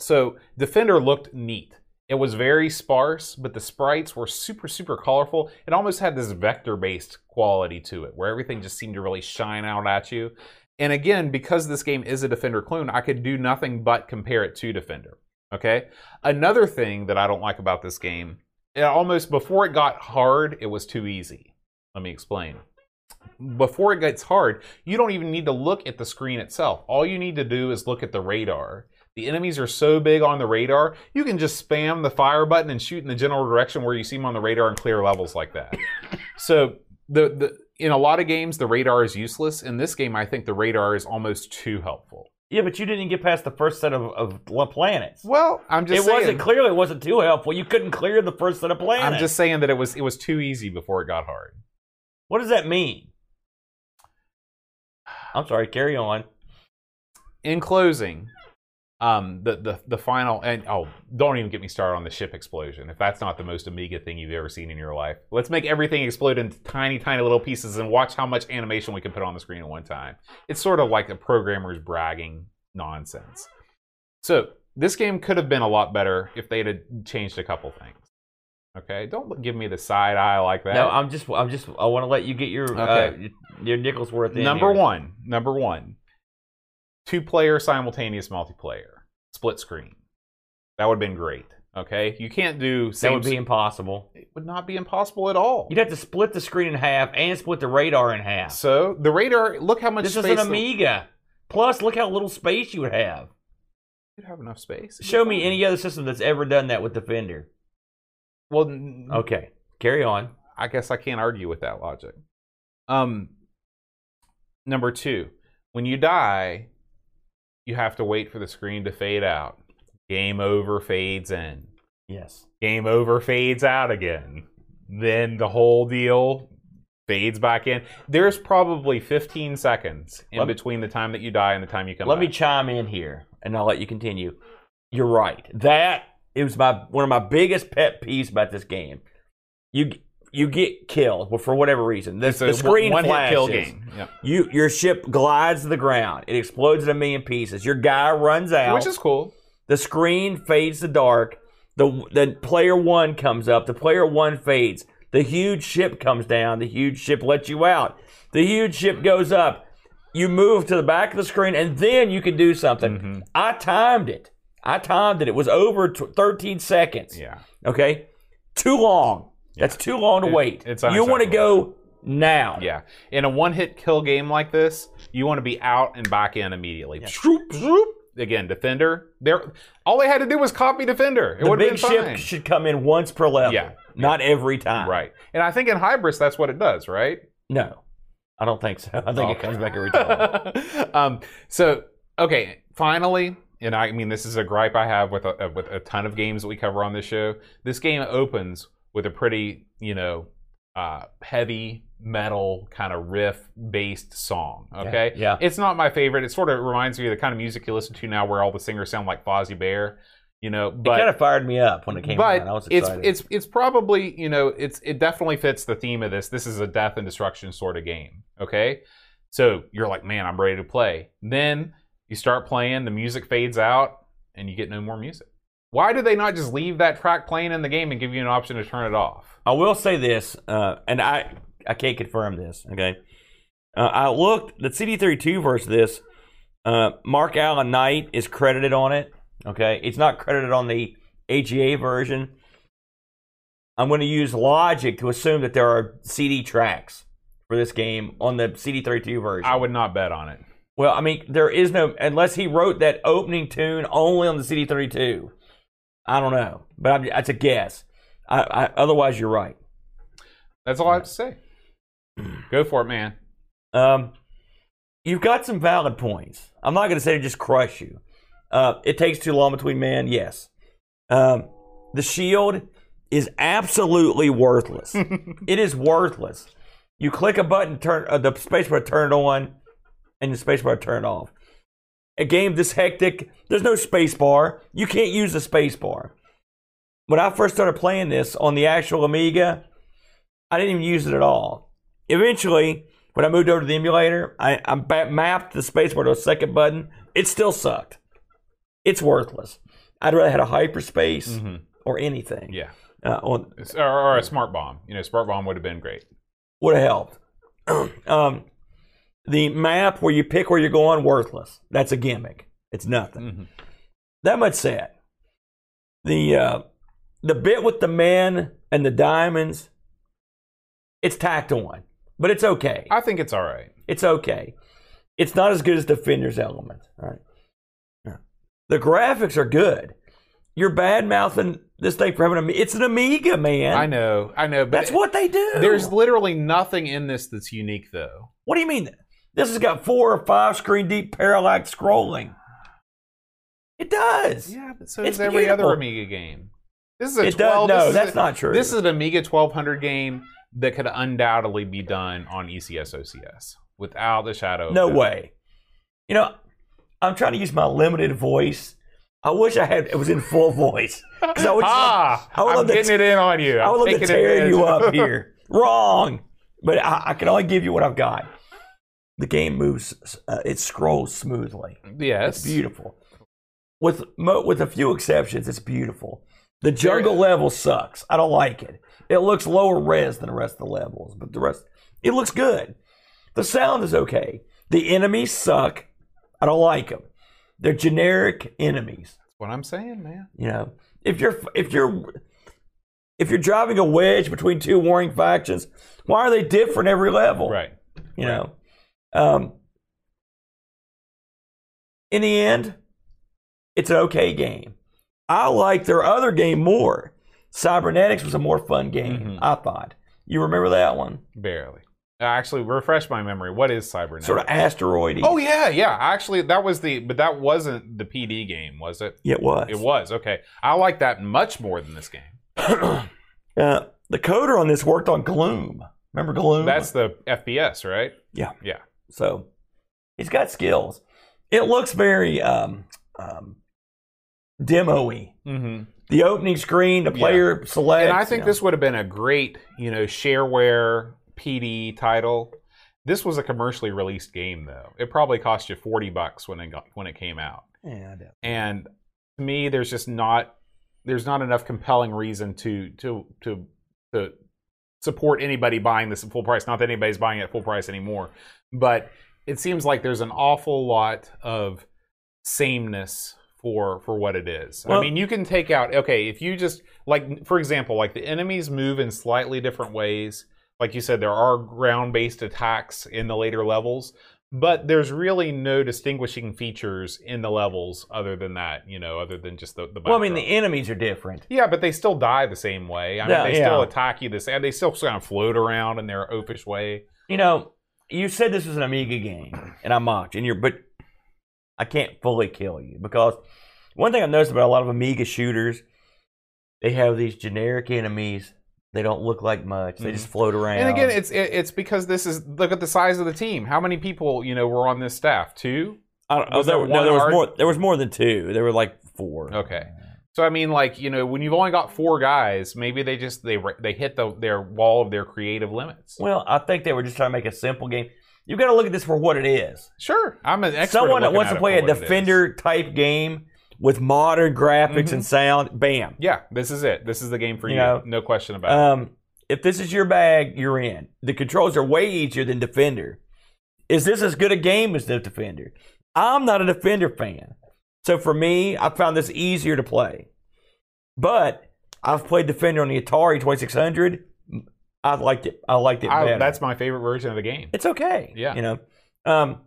So Defender looked neat. It was very sparse, but the sprites were super, super colorful. It almost had this vector-based quality to it, where everything just seemed to really shine out at you. And again, because this game is a Defender clone, I could do nothing but compare it to Defender, okay? Another thing that I don't like about this game, before it got hard, it was too easy. Let me explain. Before it gets hard, you don't even need to look at the screen itself. All you need to do is look at the radar. The enemies are so big on the radar, you can just spam the fire button and shoot in the general direction where you see them on the radar and clear levels like that. So in a lot of games, the radar is useless. In this game, I think the radar is almost too helpful. Yeah, but you didn't get past the first set of planets. Well, I'm just saying. It wasn't too helpful. You couldn't clear the first set of planets. I'm just saying that it was too easy before it got hard. What does that mean? I'm sorry, carry on. In closing, the final, and don't even get me started on the ship explosion. If that's not the most Amiga thing you've ever seen in your life, let's make everything explode into tiny, tiny little pieces and watch how much animation we can put on the screen at one time. It's sort of like a programmer's bragging nonsense. So this game could have been a lot better if they had changed a couple things. Okay, don't give me the side eye like that. No, I'm just. I want to let you get your nickel's worth in. Number one. 2-player simultaneous multiplayer, split screen. That would have been great. Okay, you can't do. That would be impossible. It would not be impossible at all. You'd have to split the screen in half and split the radar in half. So the radar. Look how much space. This is an Amiga. Plus, look how little space you would have. You'd have enough space. Show me any other system that's ever done that with Defender. Well, okay. Carry on. I guess I can't argue with that logic. Number two, when you die, you have to wait for the screen to fade out. Game over fades in. Yes. Game over fades out again. Then the whole deal fades back in. There's probably 15 seconds in between the time that you die and the time you come back. Let me chime in here, and I'll let you continue. You're right. It was one of my biggest pet peeves about this game. You you get killed for whatever reason. The screen one flashes. One-hit kill game. Yeah. Your ship glides to the ground. It explodes in a million pieces. Your guy runs out. Which is cool. The screen fades to dark. The player one comes up. The player one fades. The huge ship comes down. The huge ship lets you out. The huge ship goes up. You move to the back of the screen, and then you can do something. Mm-hmm. I timed it. It was over 13 seconds. Yeah. Okay? Too long. Yeah. That's too long to wait. It's unacceptable. You want to go now. Yeah. In a one-hit kill game like this, you want to be out and back in immediately. Yeah. Shoop, shoop. Again, Defender. All they had to do was copy Defender. It would have been fine. The big ship should come in once per level. Yeah. Not every time. Right. And I think in Hybris, that's what it does, right? No. I don't think so. I think it comes back every time. Okay, finally, and I mean, this is a gripe I have with a ton of games that we cover on this show. This game opens with a pretty, heavy metal kind of riff-based song, okay? Yeah, yeah. It's not my favorite. It sort of reminds me of the kind of music you listen to now where all the singers sound like Fozzie Bear. But it kind of fired me up when it came out. I was excited. It's probably, it definitely fits the theme of this. This is a death and destruction sort of game, okay? So you're like, man, I'm ready to play. Then you start playing, the music fades out, and you get no more music. Why do they not just leave that track playing in the game and give you an option to turn it off? I will say this, and I can't confirm this, okay? I looked, the CD32 version of this, Mark Allen Knight is credited on it. Okay, it's not credited on the AGA version. I'm going to use logic to assume that there are CD tracks for this game on the CD32 version. I would not bet on it. Well, I mean, there is no, unless he wrote that opening tune only on the CD32. I don't know, but that's a guess. Otherwise, you're right. That's all I have to say. Go for it, man. You've got some valid points. I'm not going to say to just crush you. It takes too long between men, yes. The shield is absolutely worthless. It is worthless. You click a button, the spacebar turned on, and the spacebar turned off. A game this hectic, there's no spacebar. You can't use the spacebar. When I first started playing this on the actual Amiga, I didn't even use it at all. Eventually, when I moved over to the emulator, I mapped the spacebar to a second button. It still sucked. It's worthless. I'd rather had a hyperspace or anything. Yeah. Or a smart bomb. Smart bomb would have been great. Would have helped. The map where you pick where you're going, worthless. That's a gimmick. It's nothing. That much said. The bit with the men and the diamonds, it's tacked on, but it's okay. I think it's all right. It's okay. It's not as good as Defender's Element. All right. The graphics are good. You're bad-mouthing this thing for having it's an Amiga, man. I know. But that's what they do. There's literally nothing in this that's unique, though. What do you mean? This has got 4 or 5 screen-deep parallax scrolling. It does. Yeah, but so does every other Amiga game. This is a 12. No, that's not true. This is an Amiga 1200 game that could undoubtedly be done on ECS-OCS without the shadow. No way. I'm trying to use my limited voice. I wish it was in full voice. I'm getting it in on you. I would love to tear you up here. Wrong. But I can only give you what I've got. The game moves, it scrolls smoothly. Yes. It's beautiful. With a few exceptions, it's beautiful. The jungle level sucks. I don't like it. It looks lower res than the rest of the levels, but the rest, it looks good. The sound is okay. The enemies suck. I don't like them. They're generic enemies. That's what I'm saying, man. If you're driving a wedge between two warring factions, why are they different every level? Right. In the end, it's an okay game. I like their other game more. Cybernetics was a more fun game, I thought. You remember that one? Barely. Actually, refresh my memory. What is Cybernetics? Sort of asteroidy. Oh, yeah. Actually, that wasn't the PD game, was it? It was. It was, okay. I like that much more than this game. The coder on this worked on Gloom. Remember Gloom? That's the FPS, right? Yeah. Yeah. So, he's got skills. It looks very demo-y. the opening screen, the player select. And I think this would have been a great, you know, shareware PD title. This was a commercially released game, though. It probably cost you $40 when it came out. Yeah, I did. And to me, there's just not enough compelling reason to support anybody buying this at full price. Not that anybody's buying it at full price anymore, but it seems like there's an awful lot of sameness for what it is. Well, I mean, you can take out, okay, if you just, like, for example, like the enemies move in slightly different ways. Like you said, there are ground-based attacks in the later levels, but there's really no distinguishing features in the levels other than that, you know, other than just the background. Well, I mean, the enemies are different. Yeah, but they still die the same way. I mean, they still attack you the same. They still kind of float around in their oafish way. You know, you said this was an Amiga game, and I mocked, and but I can't fully kill you, because one thing I've noticed about a lot of Amiga shooters, they have these generic enemies. They don't look like much. They just float around. And again, it's because this is, look at the size of the team. How many people, you know, were on this staff? Two? I don't know. There was more than two. There were like four. Okay. So I mean, like, you know, when you've only got four guys, maybe they just they hit their wall of their creative limits. Well, I think they were just trying to make a simple game. You've got to look at this for what it is. Sure, I'm an expert. Someone that wants to play a Defender type game with modern graphics and sound, bam. Yeah, this is it. This is the game for you. No question about it. If this is your bag, you're in. The controls are way easier than Defender. Is this as good a game as the Defender? I'm not a Defender fan. So for me, I found this easier to play. But I've played Defender on the Atari 2600. I liked it. I liked it better. That's my favorite version of the game. It's okay. Yeah. You know,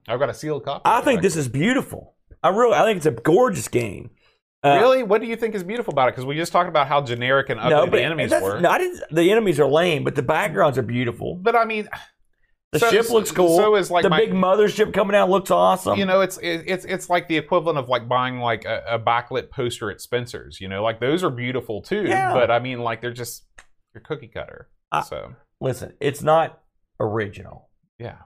I've got a sealed copy. I think this is beautiful. I think it's a gorgeous game. Really? What do you think is beautiful about it? Because we just talked about how generic and ugly the enemies were. No, the enemies are lame, but the backgrounds are beautiful. But I mean, the ship looks cool. So is like the big mothership coming out looks awesome. You know, it's like the equivalent of like buying like a backlit poster at Spencer's. You know, like those are beautiful too. Yeah. But I mean, like they're just your cookie cutter. So listen, it's not original. Yeah,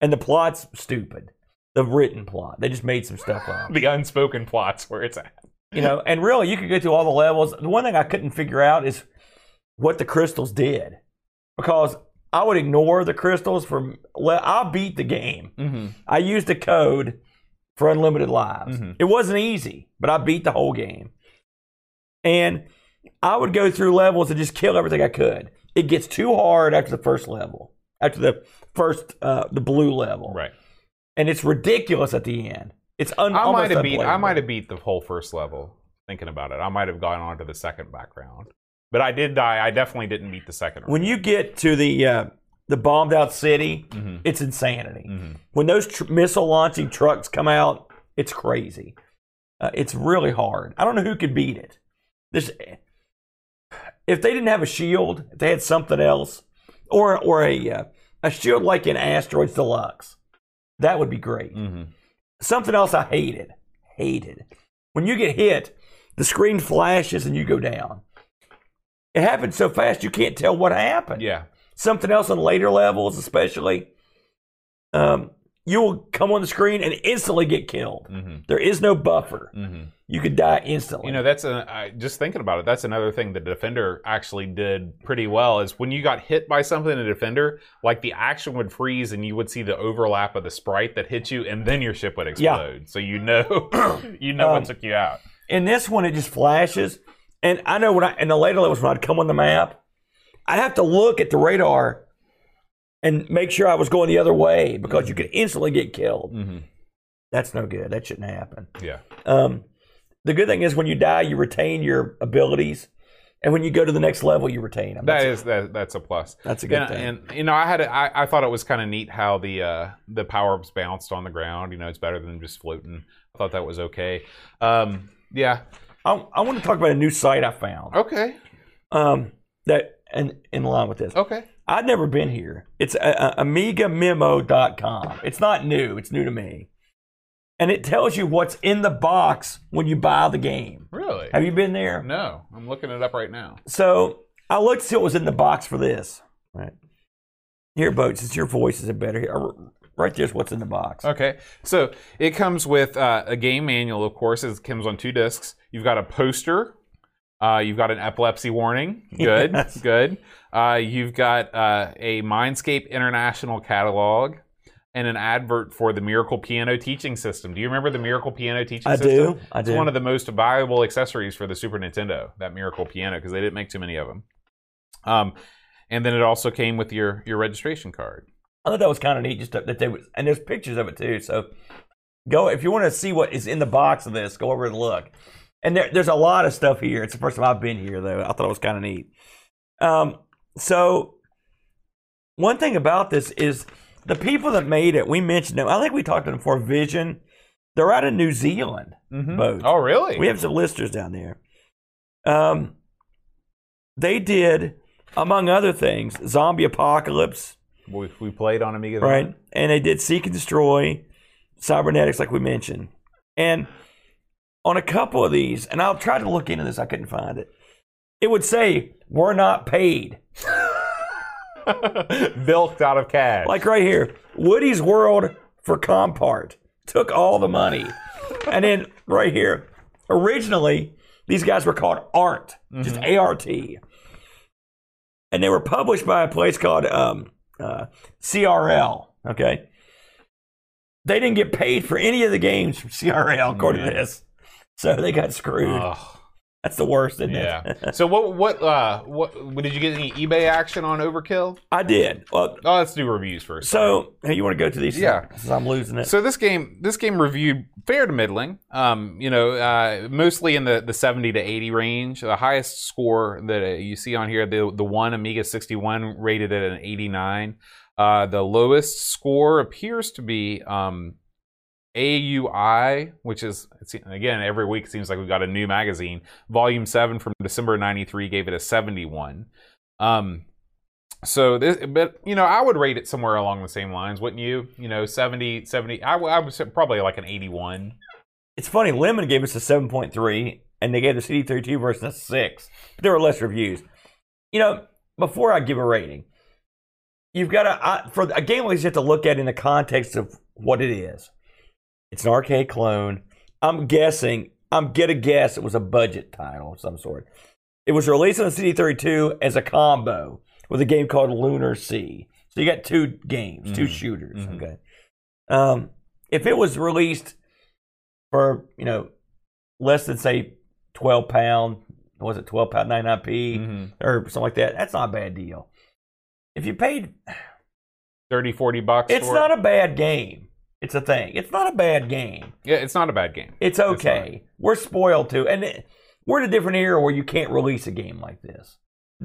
and the plot's stupid. The written plot. They just made some stuff up. The unspoken plot's where it's at. You know, and really, you could go through all the levels. The one thing I couldn't figure out is what the crystals did. Because I would ignore the crystals from... Well, I beat the game. Mm-hmm. I used the code for unlimited lives. Mm-hmm. It wasn't easy, but I beat the whole game. And I would go through levels and just kill everything I could. It gets too hard after the first level. After the first... the blue level. Right. And it's ridiculous at the end. It's I might have beat the whole first level. Thinking about it, I might have gone on to the second background, but I did die. I definitely didn't beat the second. When you get to the bombed out city, it's insanity. Mm-hmm. When those missile launching trucks come out, it's crazy. It's really hard. I don't know who could beat it. If they didn't have a shield, if they had something else, or a shield like in Asteroids Deluxe. That would be great. Mm-hmm. Something else I hated. When you get hit, the screen flashes and you go down. It happened so fast you can't tell what happened. Yeah. Something else on later levels, especially, you will come on the screen and instantly get killed. Mm-hmm. There is no buffer. Mm-hmm. You could die instantly. You know, just thinking about it, that's another thing the Defender actually did pretty well, is when you got hit by something in the Defender, like the action would freeze and you would see the overlap of the sprite that hit you, and then your ship would explode. Yeah. So you know what took you out. In this one, it just flashes. And I know in the later levels when I'd come on the map, I'd have to look at the radar and make sure I was going the other way, because you could instantly get killed. Mm-hmm. That's no good. That shouldn't happen. Yeah. The good thing is when you die, you retain your abilities, and when you go to the next level, you retain them. That's a plus. That's a good thing. And you know, I thought it was kind of neat how the power-ups bounced on the ground. You know, it's better than just floating. I thought that was okay. Yeah. I want to talk about a new site I found. Okay. That and in line with this. Okay. I've never been here. It's AmigaMemo.com. It's not new. It's new to me. And it tells you what's in the box when you buy the game. Really? Have you been there? No. I'm looking it up right now. So I looked to see what was in the box for this. Right. Here, Boat, since your voice is better. Right there's what's in the box. Okay. So it comes with a game manual, of course. It comes on two discs. You've got a poster. You've got an epilepsy warning. Good, yes. Good. You've got a Mindscape International catalog and an advert for the Miracle Piano Teaching System. Do you remember the Miracle Piano Teaching System? I do. It's one of the most valuable accessories for the Super Nintendo, that Miracle Piano, because they didn't make too many of them. And then it also came with your registration card. I thought that was kind of neat, just that they would, and there's pictures of it too. So go if you want to see what is in the box of this, go over and look. And there's a lot of stuff here. It's the first time I've been here, though. I thought it was kind of neat. So one thing about this is the people that made it, we mentioned them. I think we talked to them before, Vision. They're out of New Zealand, both. Oh, really? We have some listeners down there. They did, among other things, Zombie Apocalypse. We played on Amiga. Right. And they did Seek and Destroy, Cybernetics, like we mentioned. And on a couple of these, and I'll try to look into this, I couldn't find it. It would say, we're not paid. Bilked out of cash. Like right here, Woody's World for Compart. Took all the money. And then right here, originally, these guys were called ART, just A-R-T. And they were published by a place called CRL, okay? They didn't get paid for any of the games from CRL, according to this. So they got screwed. Ugh. That's the worst, isn't it? Yeah. So what did you get any eBay action on Overkill? I did. Well, let's do reviews first. So hey, you want to go to these? Yeah, because I'm losing it. So this game reviewed fair to middling. Mostly in the 70 to 80 range. The highest score that you see on here, the one Amiga 61 rated at an 89. The lowest score appears to be. AUI, which is, again, every week it seems like we've got a new magazine. Volume 7 from December 93 gave it a 71. I would rate it somewhere along the same lines, wouldn't you? You know, 70. I would say probably like an 81. It's funny, Lemon gave us a 7.3, and they gave the CD32 version a 6. There were less reviews. You know, before I give a rating, you've got to, for a game like this, you have to look at it in the context of what it is. It's an arcade clone. I'm gonna guess it was a budget title of some sort. It was released on the CD32 as a combo with a game called Lunar Sea. So you got two games, two shooters. Okay. If it was released for, you know, less than say £12, was it £12.99p or something like that? That's not a bad deal. If you paid $30-$40, it's not a bad game. It's a thing. It's not a bad game. Yeah, it's not a bad game. It's okay. We're spoiled too. And we're in a different era where you can't release a game like this.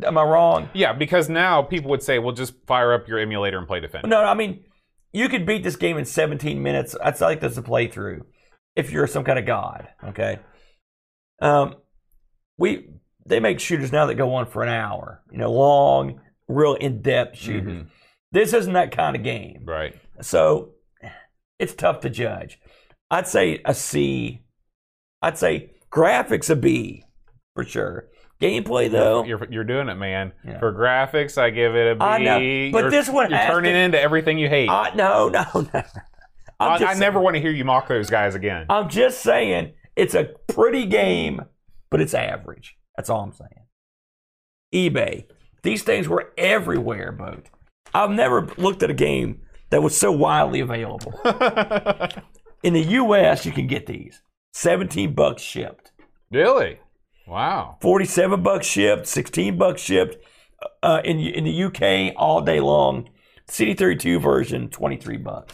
Am I wrong? Yeah, because now people would say, well, just fire up your emulator and play Defender. No, I mean, you could beat this game in 17 minutes. I think that's a playthrough if you're some kind of god, okay? They make shooters now that go on for an hour. You know, long, real in-depth shooters. This isn't that kind of game. Right. So it's tough to judge. I'd say a C. I'd say graphics a B for sure. Gameplay though, you're doing it, man. Yeah. For graphics, I give it a B. I know, but this one you're turning into everything you hate. No. I never want to hear you mock those guys again. I'm just saying it's a pretty game, but it's average. That's all I'm saying. eBay. These things were everywhere, Boat. I've never looked at a game that was so widely available. In the U.S., you can get these. $17 shipped. Really? Wow. $47 shipped, $16 shipped. In the U.K., all day long. CD32 version, $23.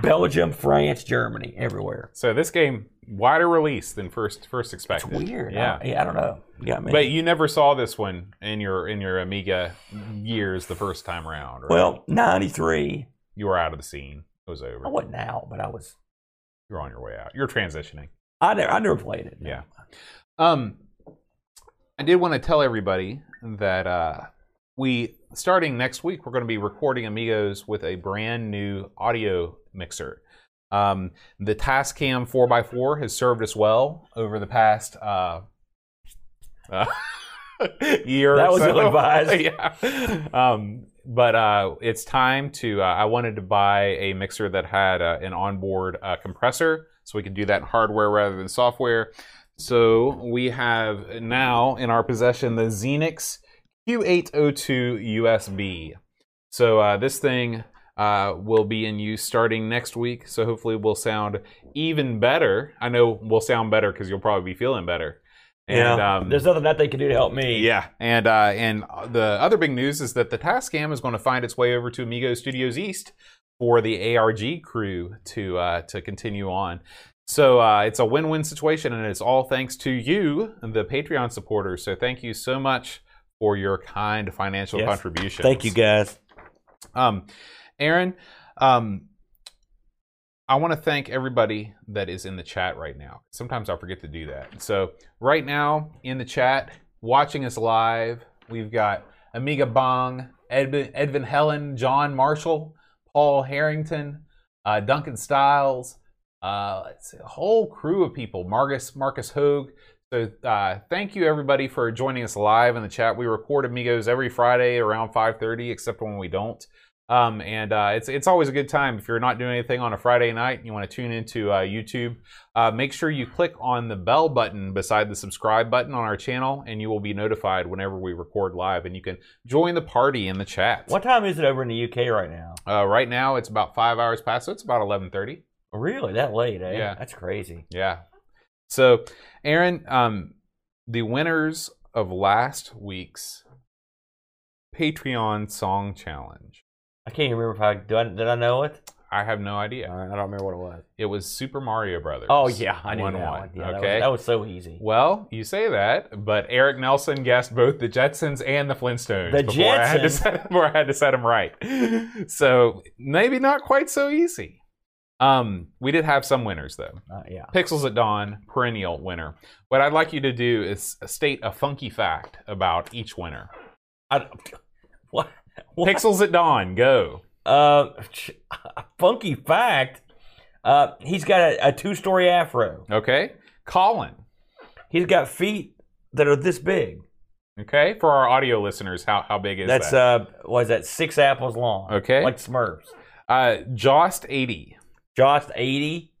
Belgium, France, Germany, everywhere. So this game, wider release than first expected. It's weird. Yeah. I don't know. Yeah, but you never saw this one in your Amiga years the first time around, right? Well, 93. You were out of the scene. It was over. I wasn't out, but I was. You're on your way out. You're transitioning. I never played it. No. Yeah. I did want to tell everybody that we, starting next week, we're going to be recording Amigos with a brand new audio mixer. The Tascam 4x4 has served us well over the past year or so. That was ill-advised. Yeah. It's time to, I wanted to buy a mixer that had an onboard compressor, so we could do that in hardware rather than software. So we have now in our possession the Xenix Q802 USB. So this thing will be in use starting next week. So hopefully we'll sound even better. I know we'll sound better because you'll probably be feeling better. And yeah, there's nothing that they can do to help me. Yeah, and the other big news is that the Tascam is going to find its way over to Amigo Studios East for the ARG crew to continue on. So it's a win-win situation, and it's all thanks to you, the Patreon supporters. So thank you so much for your kind financial contributions. Thank you, guys. Aaron, I want to thank everybody that is in the chat right now. Sometimes I forget to do that. So right now in the chat, watching us live, we've got Amiga Bong, Edvin Helen, John Marshall, Paul Harrington, Duncan Styles, let's see, a whole crew of people, Marcus Hogue. So thank you everybody for joining us live in the chat. We record Amigos every Friday around 5:30, except when we don't. It's always a good time. If you're not doing anything on a Friday night and you want to tune into YouTube, make sure you click on the bell button beside the subscribe button on our channel, and you will be notified whenever we record live, and you can join the party in the chat. What time is it over in the UK right now? Right now it's about 5 hours past, so it's about 11:30. Really? That late, eh? Yeah. That's crazy. Yeah. So, Aaron, the winners of last week's Patreon Song Challenge. I can't even remember if did I know it? I have no idea. I don't remember what it was. It was Super Mario Brothers. Oh, yeah. I knew that one. Yeah, okay. That was so easy. Well, you say that, but Eric Nelson guessed both the Jetsons and the Flintstones. Before I had to set them right. So maybe not quite so easy. We did have some winners, though. Yeah. Pixels at Dawn, perennial winner. What I'd like you to do is state a funky fact about each winner. What? Pixels at Dawn, go. Funky fact, he's got a two-story afro. Okay. Colin. He's got feet that are this big. Okay. For our audio listeners, how big is that? That's, what is that, 6 apples long. Okay. Like Smurfs. Jost 80. Jost 80.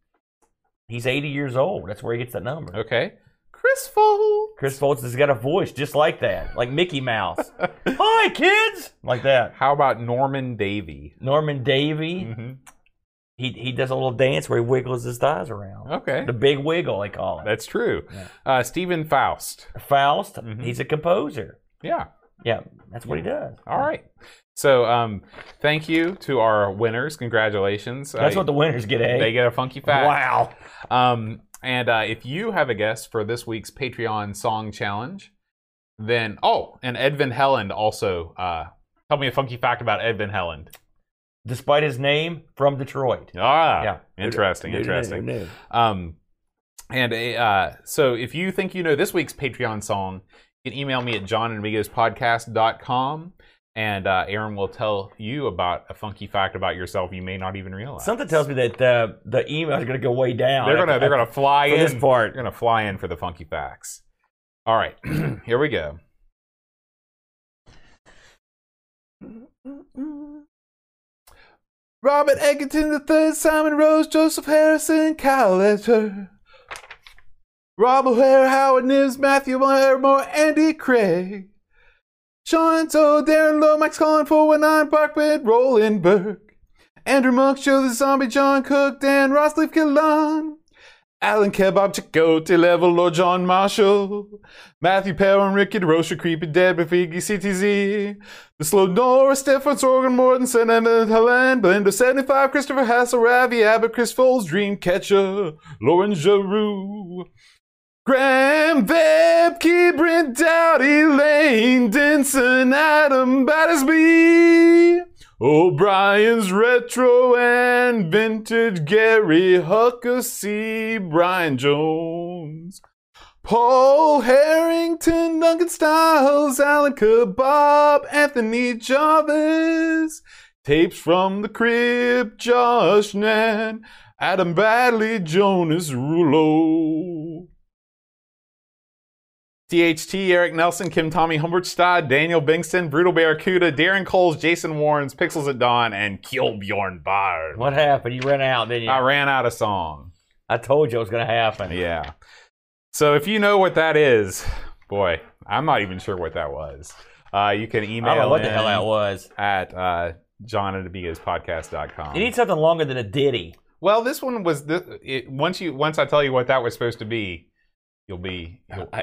He's 80 years old. That's where he gets that number. Okay. Chris Foles. Chris Foles has got a voice just like that, like Mickey Mouse. Hi, kids! Like that. How about Norman Davey? Norman Davey, mm-hmm. He does a little dance where he wiggles his thighs around. Okay. The big wiggle, they call it. That's true. Yeah. Stephen Faust. Faust, mm-hmm. He's a composer. Yeah. Yeah, that's what he does. All right. So thank you to our winners. Congratulations. That's what the winners get, eh? They get a funky fact. Wow. If you have a guest for this week's Patreon Song Challenge, then... Oh, and Edvin Helland also. Tell me a funky fact about Edvin Helland. Despite his name, from Detroit. Ah, yeah. Interesting. So if you think you know this week's Patreon song, you can email me at john@amigospodcast.com, and Aaron will tell you about a funky fact about yourself you may not even realize. Something tells me that the emails are going to go way down. They're gonna fly in. This part. They're gonna fly in for the funky facts. All right, here we go. Robert Egerton III, Simon Rose, Joseph Harrison, Kyle Ledger, Rob O'Hare, Howard Nibs, Matthew Moore, Andy Craig, Sean So, Darren Lowe, Mike's Collin, 419, Parkman, Roland Burke, Andrew Monk, Joe the Zombie, John Cook, Dan Rosleaf, Killan, Alan Kebab, Chakotay Level, Lord John Marshall, Matthew Perrin, Ricky DeRocher, Creepy Dead, Bafigi, CTZ, The Slow Nora, Stefan Sorgan, Mortensen, Emma Helen, Blender 75, Christopher Hassel, Ravi Abbott, Chris Foles, Dreamcatcher, Lauren Giroux, Graham Vebke, Brent Dowdy, Lane Denson, Adam Battersby, O'Brien's Retro and Vintage, Gary Huckasee, Brian Jones, Paul Harrington, Duncan Styles, Alan Kebab, Anthony Jarvis, Tapes from the Crib, Josh Nan, Adam Badley, Jonas Rulo, THT, Eric Nelson, Kim Tommy Humbertstad, Daniel Bingston, Brutal Barracuda, Darren Coles, Jason Warrens, Pixels at Dawn, and Kjellbjorn Bard. What happened? You ran out, didn't you? I ran out of song. I told you it was going to happen. Yeah. So if you know what that is, boy, I'm not even sure what that was. You can email I don't know what the hell that was at john@amigaspodcast.com. You need something longer than a ditty. Well, this one was once I tell you what that was supposed to be, yeah,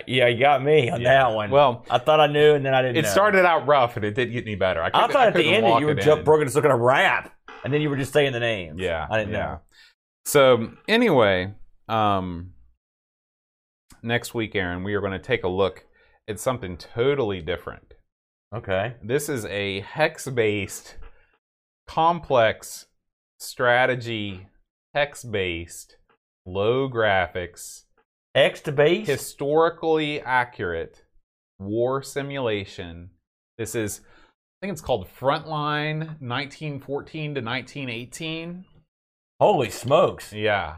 you got me on that one. Well, I thought I knew, and then I didn't. It started out rough, and it didn't get any better. I thought at the end you were just broken, just looking at a rap, and then you were just saying the names. Yeah, I didn't know. So anyway, next week, Aaron, we are going to take a look at something totally different. Okay. This is a hex-based, complex strategy, hex-based, low graphics, hex-based, historically accurate war simulation. This is, I think it's called Frontline 1914 to 1918. Holy smokes. Yeah.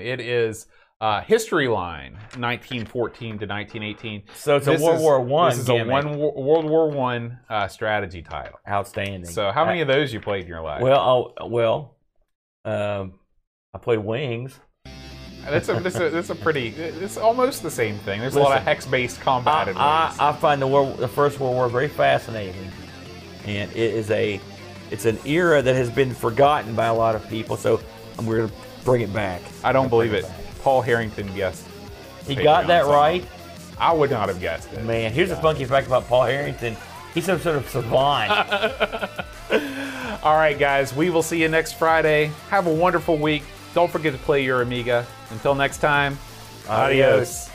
It is... History Line, 1914 to 1918. So it's a World War I. This is a World War I strategy title. Outstanding. So how many of those you played in your life? Well, I played Wings. That's a pretty. It's almost the same thing. There's a lot of hex-based combat in Wings. I find the First World War very fascinating, and it's an era that has been forgotten by a lot of people. So we're gonna bring it back. I don't believe it. Paul Harrington guessed. He got that right. I would not have guessed it. Man, here's a funky fact about Paul Harrington. He's some sort of savant. All right, guys. We will see you next Friday. Have a wonderful week. Don't forget to play your Amiga. Until next time, adios.